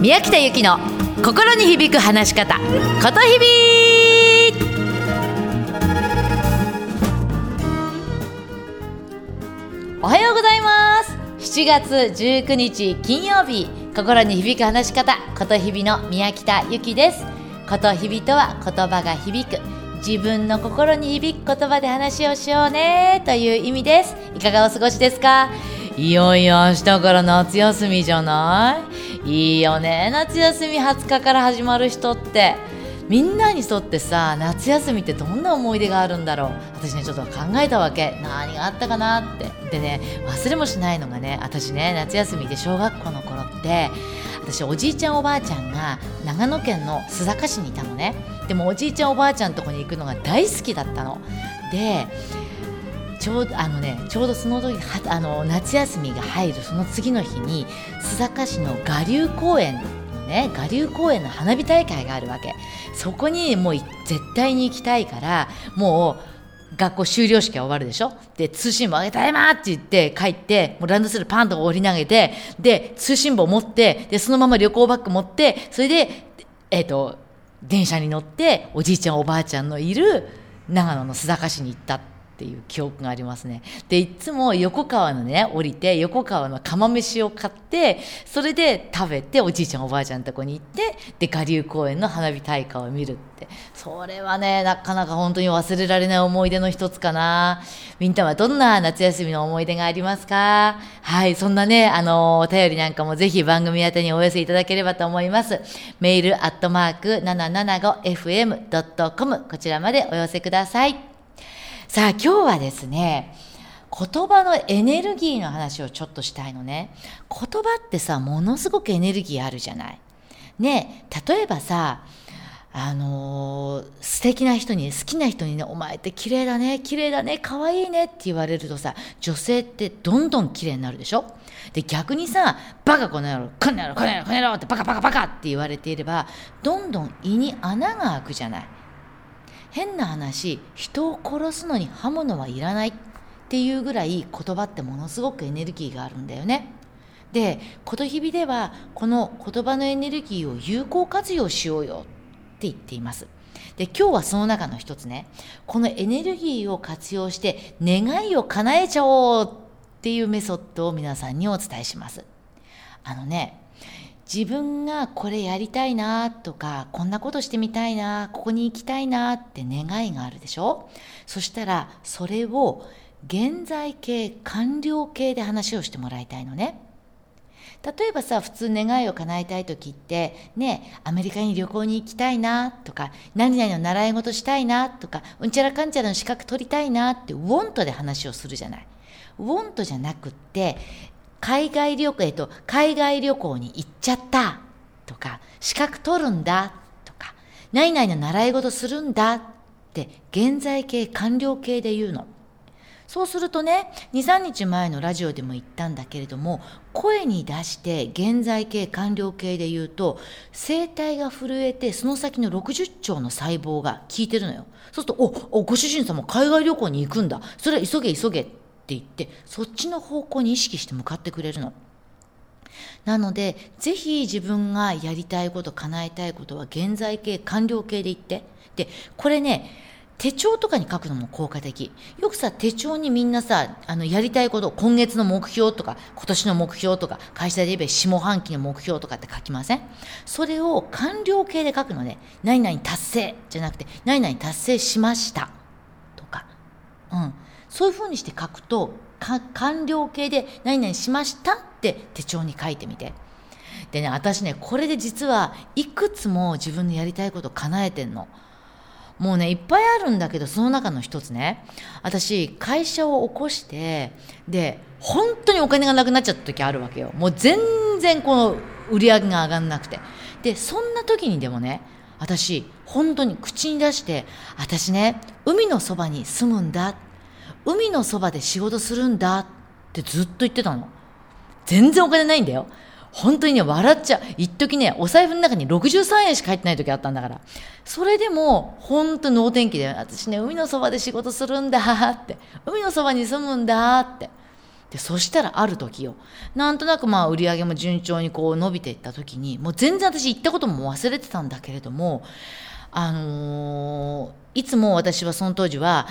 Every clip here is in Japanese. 宮北由紀の心に響く話し方、ことひび。おはようございます。7月19日金曜日、心に響く話し方、ことひびの宮北由紀です。ことひびとは言葉が響く、自分の心に響く言葉で話をしようねという意味です。いかがお過ごしですか？いよいよ明日から夏休みじゃない？いいよね、夏休み20日から始まる人って。みんなにとってさ、夏休みってどんな思い出があるんだろう。私ね、ちょっと考えたわけ。何があったかなって。でね、忘れもしないのがね、私ね、夏休みで小学校の頃って、私おじいちゃんおばあちゃんが長野県の須坂市にいたのね。でもおじいちゃんおばあちゃんとこに行くのが大好きだったので、ちょうどその時夏休みが入るその次の日に、須坂市の我流公園の花火大会があるわけ。そこにもう絶対に行きたいから、もう学校終了式は終わるでしょ。で、通信簿あげたいなって言って帰って、もうランドセルパンと折り投げて、で通信簿持って、でそのまま旅行バッグ持って、それで電車に乗っておじいちゃんおばあちゃんのいる長野の須坂市に行ったっていう記憶がありますね。で、いつも横川のね、降りて横川の釜飯を買って、それで食べておじいちゃんおばあちゃんのとこに行って、で我流公園の花火大会を見るって、それはね、なかなか本当に忘れられない思い出の一つかな。みんなはどんな夏休みの思い出がありますか？はい、そんなね、お便りなんかもぜひ番組宛てにお寄せいただければと思います。メール@775fm.com、 こちらまでお寄せください。さあ、今日はですね、言葉のエネルギーの話をちょっとしたいのね。言葉ってさ、ものすごくエネルギーあるじゃない。ね、例えばさ、素敵な人に、好きな人にね、お前って綺麗だね、綺麗だね、可愛いねって言われるとさ、女性ってどんどん綺麗になるでしょ。で、逆にさ、バカこの野郎、この野郎、この野郎、この野郎ってバカバカバカって言われていれば、どんどん胃に穴が開くじゃない。変な話、人を殺すのに刃物はいらないっていうぐらい、言葉ってものすごくエネルギーがあるんだよね。で、ことひびではこの言葉のエネルギーを有効活用しようよって言っています。で、今日はその中の一つね、このエネルギーを活用して願いを叶えちゃおうっていうメソッドを皆さんにお伝えします。自分がこれやりたいなとか、こんなことしてみたいな、ここに行きたいなって願いがあるでしょ。そしたらそれを現在形、完了形で話をしてもらいたいのね。例えばさ、普通願いを叶えたいときってね、アメリカに旅行に行きたいなとか、何々の習い事したいなとか、うんちゃらかんちゃらの資格取りたいなって、ウォントで話をするじゃない。ウォントじゃなくって、海外旅行に行っちゃったとか、資格取るんだとか、何々の習い事するんだって現在形、完了形で言うの。そうするとね、 2,3 日前のラジオでも言ったんだけれども、声に出して現在形、完了形で言うと、声帯が震えてその先の60兆の細胞が聞いてるのよ。そうすると、おご主人様海外旅行に行くんだ、それ急げ急げって言って、そっちの方向に意識して向かってくれるの。なので、ぜひ自分がやりたいこと、叶えたいことは現在形、完了形で言って。で、これね、手帳とかに書くのも効果的。よくさ、手帳にみんなさ、やりたいこと、今月の目標とか今年の目標とか、会社で言えば下半期の目標とかって書きません？それを完了形で書くのね。何々達成じゃなくて、何々達成しましたとか、そういう風にして書くと、完了形で何々しましたって手帳に書いてみて。でね、私ね、これで実はいくつも自分のやりたいこと叶えてんの。もうね、いっぱいあるんだけど、その中の一つね、私会社を起こして、で本当にお金がなくなっちゃった時あるわけよ。もう全然この売り上げが上がんなくて。で、そんな時にでもね、私本当に口に出して、私ね、海のそばに住むんだ、海のそばで仕事するんだってずっと言ってたの。全然お金ないんだよ。本当にね、笑っちゃう。一時ね、お財布の中に63円しか入ってない時あったんだから。それでも本当能天気で、私ね、海のそばで仕事するんだって、海のそばに住むんだって。でそしたらある時よ、なんとなくまあ売り上げも順調にこう伸びていった時に、もう全然私行ったことも忘れてたんだけれども、いつも私はその当時は、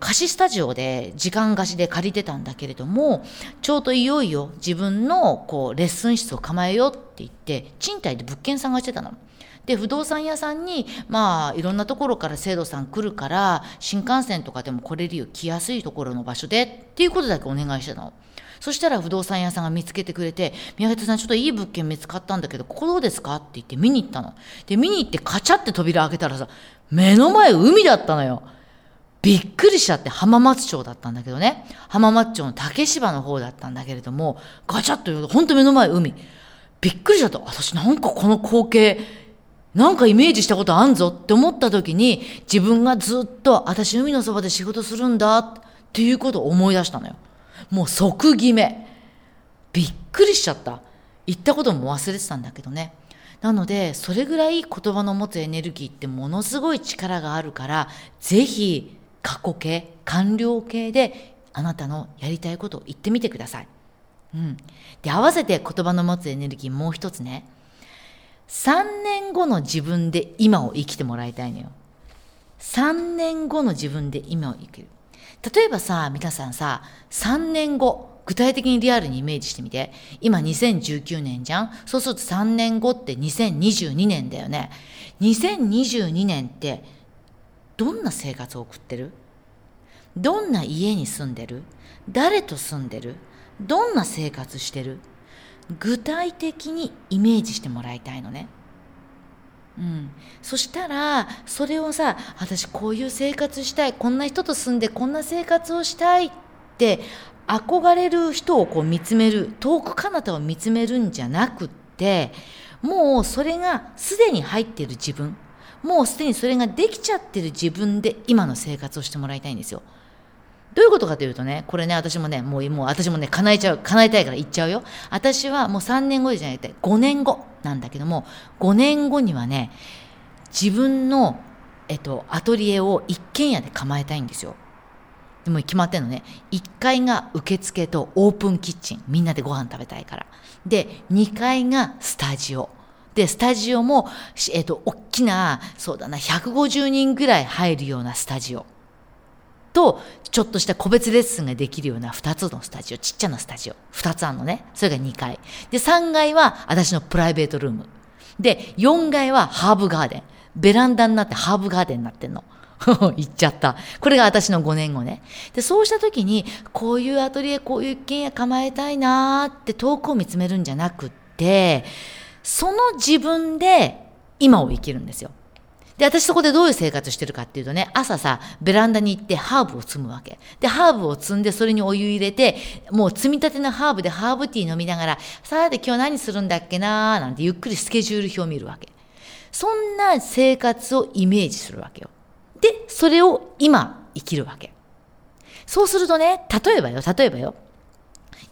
貸しスタジオで時間貸しで借りてたんだけれども、ちょうどいよいよ自分のこうレッスン室を構えようって言って賃貸で物件探してたので、不動産屋さんにまあいろんなところから生徒さん来るから、新幹線とかでも来れるよ、来やすいところの場所でっていうことだけお願いしてたの。そしたら不動産屋さんが見つけてくれて、宮本さんちょっといい物件見つかったんだけど、ここどうですかって言って見に行ったの。で見に行ってカチャって扉開けたらさ、目の前海だったのよ。びっくりしちゃって、浜松町だったんだけどね、浜松町の竹芝の方だったんだけれども、ガチャッとほんと目の前海、びっくりしちゃった。私なんかこの光景なんかイメージしたことあんぞって思った時に、自分がずっと私海のそばで仕事するんだっていうことを思い出したのよ。もう即決め、びっくりしちゃった。言ったことも忘れてたんだけどね。なのでそれぐらい言葉の持つエネルギーってものすごい力があるから、ぜひ過去形、完了形であなたのやりたいことを言ってみてください。で、合わせて言葉の持つエネルギーもう一つね、3年後の自分で今を生きてもらいたいのよ。3年後の自分で今を生きる。例えばさ、皆さんさ、3年後、具体的にリアルにイメージしてみて。今2019年じゃん。そうすると3年後って2022年だよね。2022年ってどんな生活を送ってる？どんな家に住んでる？誰と住んでる？どんな生活してる？具体的にイメージしてもらいたいのね。そしたらそれをさ、私こういう生活したい、こんな人と住んでこんな生活をしたいって憧れる人をこう見つめる、遠く彼方を見つめるんじゃなくって、もうそれがすでに入っている自分、もうすでにそれができちゃってる自分で今の生活をしてもらいたいんですよ。どういうことかというとね、これね、私もね、もう私もね、叶えたいから言っちゃうよ。私はもう3年後じゃなくて5年後なんだけども、5年後にはね、自分の、アトリエを一軒家で構えたいんですよ。でも決まってんのね。1階が受付とオープンキッチン。みんなでご飯食べたいから。で、2階がスタジオ。で、スタジオも、大きな、そうだな、150人ぐらい入るようなスタジオ。と、ちょっとした個別レッスンができるような2つのスタジオ、ちっちゃなスタジオ2つあるのね。それが2階。で、3階は私のプライベートルームで、4階はハーブガーデン、ベランダになってハーブガーデンになってんの言っちゃった。これが私の5年後ね。で、そうした時にこういうアトリエ、こういう一軒家構えたいなーって遠くを見つめるんじゃなくって、その自分で今を生きるんですよ。で、私そこでどういう生活してるかっていうとね、朝さ、ベランダに行ってハーブを摘むわけ。で、ハーブを摘んで、それにお湯入れて、もう摘みたてのハーブでハーブティー飲みながら、さて今日何するんだっけなーなんてゆっくりスケジュール表を見るわけ。そんな生活をイメージするわけよ。で、それを今生きるわけ。そうするとね、例えばよ。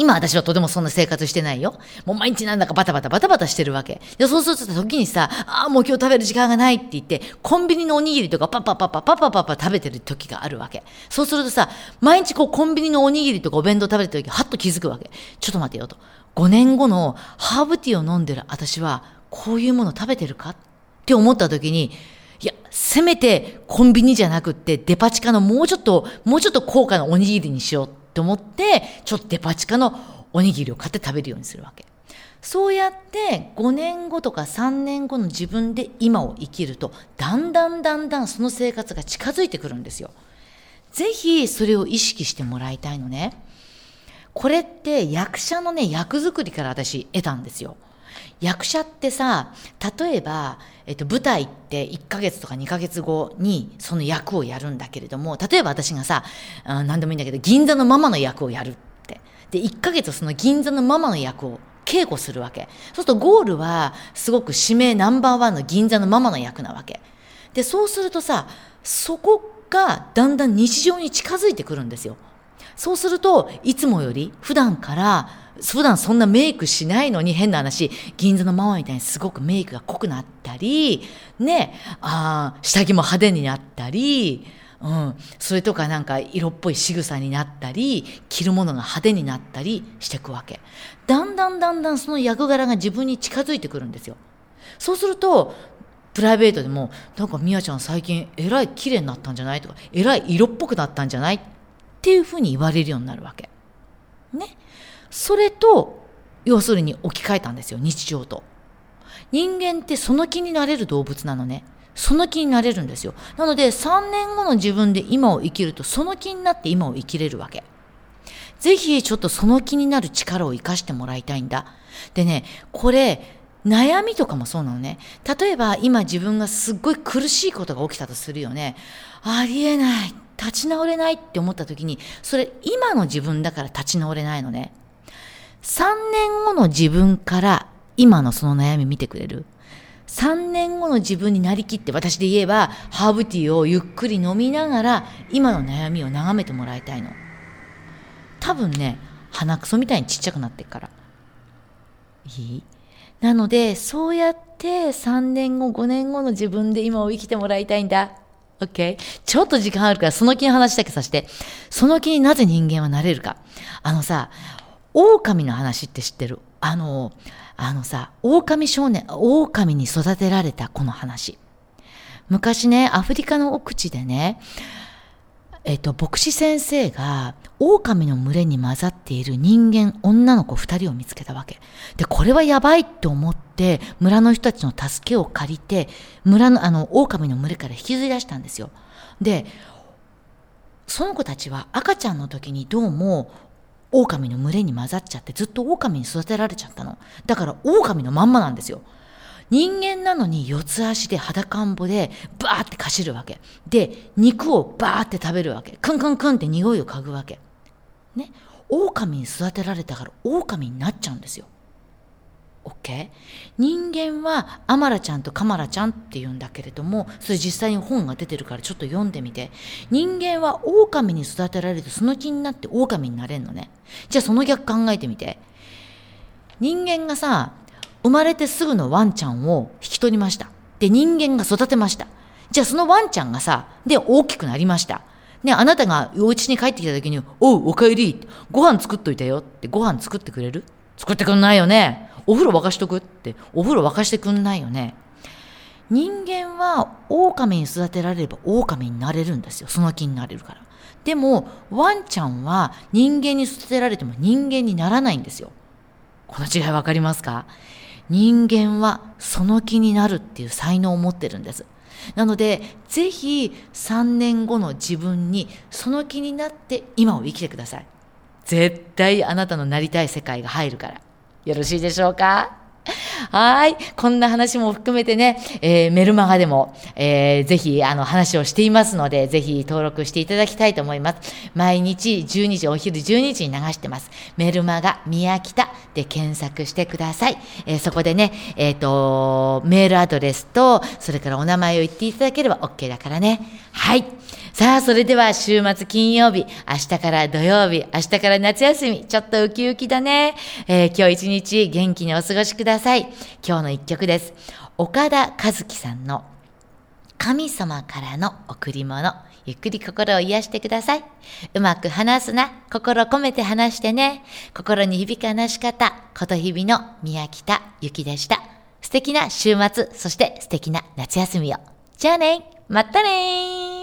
今私はとてもそんな生活してないよ。もう毎日なんだかバタバタしてるわけ。で、そうすると時にさ、もう今日食べる時間がないって言って、コンビニのおにぎりとかパパ食べてる時があるわけ。そうするとさ、毎日こうコンビニのおにぎりとかお弁当食べてる時、はっと気づくわけ。ちょっと待てよと。5年後のハーブティーを飲んでる私は、こういうもの食べてるかって思った時に、いや、せめてコンビニじゃなくってデパ地下のもうちょっと高価なおにぎりにしよう。と思って、ちょっとデパ地下のおにぎりを買って食べるようにするわけ。そうやって5年後とか3年後の自分で今を生きると、だんだんその生活が近づいてくるんですよ。ぜひそれを意識してもらいたいのね。これって役者のね、役作りから私得たんですよ。役者ってさ、例えば、舞台って1ヶ月とか2ヶ月後にその役をやるんだけれども、例えば私がさ、何でもいいんだけど、銀座のママの役をやるって。で、1ヶ月その銀座のママの役を稽古するわけ。そうするとゴールはすごく指名ナンバー1の銀座のママの役なわけ。で、そうするとさ、そこがだんだん日常に近づいてくるんですよ。そうすると、いつもより普段そんなメイクしないのに、変な話、銀座のママみたいにすごくメイクが濃くなったり、ね、下着も派手になったり、うん、それとかなんか色っぽい仕草になったり着るものが派手になったりしていくわけ。だんだんその役柄が自分に近づいてくるんですよ。そうするとプライベートでもなんかみやちゃん最近えらい綺麗になったんじゃないとかえらい色っぽくなったんじゃないっていうふうに言われるようになるわけね。それと要するに置き換えたんですよ、日常と。人間ってその気になれる動物なのね。その気になれるんですよ。なので3年後の自分で今を生きるとその気になって今を生きれるわけ。ぜひちょっとその気になる力を生かしてもらいたいんだ。でね、これ悩みとかもそうなのね。例えば今自分がすっごい苦しいことが起きたとするよね。ありえない、立ち直れないって思った時に、それ今の自分だから立ち直れないのね。3年後の自分から今のその悩み見てくれる？3年後の自分になりきって、私で言えばハーブティーをゆっくり飲みながら今の悩みを眺めてもらいたいの。多分ね、鼻くそみたいにちっちゃくなってっからいい？なのでそうやって3年後5年後の自分で今を生きてもらいたいんだ。 OK、 ちょっと時間あるからその気の話だけさせて。その気になぜ人間はなれるか。あのさ、狼の話って知ってる？あのさ、狼少年、狼に育てられた子の話。昔ね、アフリカの奥地でね、牧師先生が狼の群れに混ざっている人間、女の子2人を見つけたわけ。で、これはやばいと思って、村の人たちの助けを借りて、村の狼の群れから引きずり出したんですよ。で、その子たちは赤ちゃんの時にどうも、狼の群れに混ざっちゃってずっと狼に育てられちゃったの。だから狼のまんまなんですよ。人間なのに四つ足で裸んぼでバーってかしるわけで、肉をバーって食べるわけ、クンクンクンって匂いを嗅ぐわけね。狼に育てられたから狼になっちゃうんですよ。 OK、 人間はアマラちゃんとカマラちゃんっていうんだけれども、それ実際に本が出てるからちょっと読んでみて。人間は狼に育てられるとその気になって狼になれんのね。じゃあその逆考えてみて。人間がさ、生まれてすぐのワンちゃんを引き取りました。で、人間が育てました。じゃあそのワンちゃんがさ、で大きくなりましたね。あなたがお家に帰ってきた時に、おうおかえり、ご飯作っといたよって、ご飯作ってくれる？作ってくんないよね。お風呂沸かしとくって、お風呂沸かしてくんないよね。人間は狼に育てられれば狼になれるんですよ、その気になれるから。でもワンちゃんは人間に育てられても人間にならないんですよ。この違い分かりますか？人間はその気になるっていう才能を持ってるんです。なのでぜひ3年後の自分にその気になって今を生きてください。絶対あなたのなりたい世界が入るから。よろしいでしょうか？はい、こんな話も含めてね、メルマガでも、ぜひ話をしていますので、ぜひ登録していただきたいと思います。毎日12時、お昼12時に流してます。メルマガ宮北で検索してください。そこでね、メールアドレスとそれからお名前を言っていただければ OK だからね。はい。さあ、それでは週末金曜日、明日から土曜日、明日から夏休み、ちょっとウキウキだね。今日一日元気にお過ごしください。今日の一曲です。岡田和樹さんの神様からの贈り物。ゆっくり心を癒してください。うまく話すな、心込めて話してね。心に響く話し方、ことひびの宮北ゆきでした。素敵な週末、そして素敵な夏休みを。じゃあね、またね。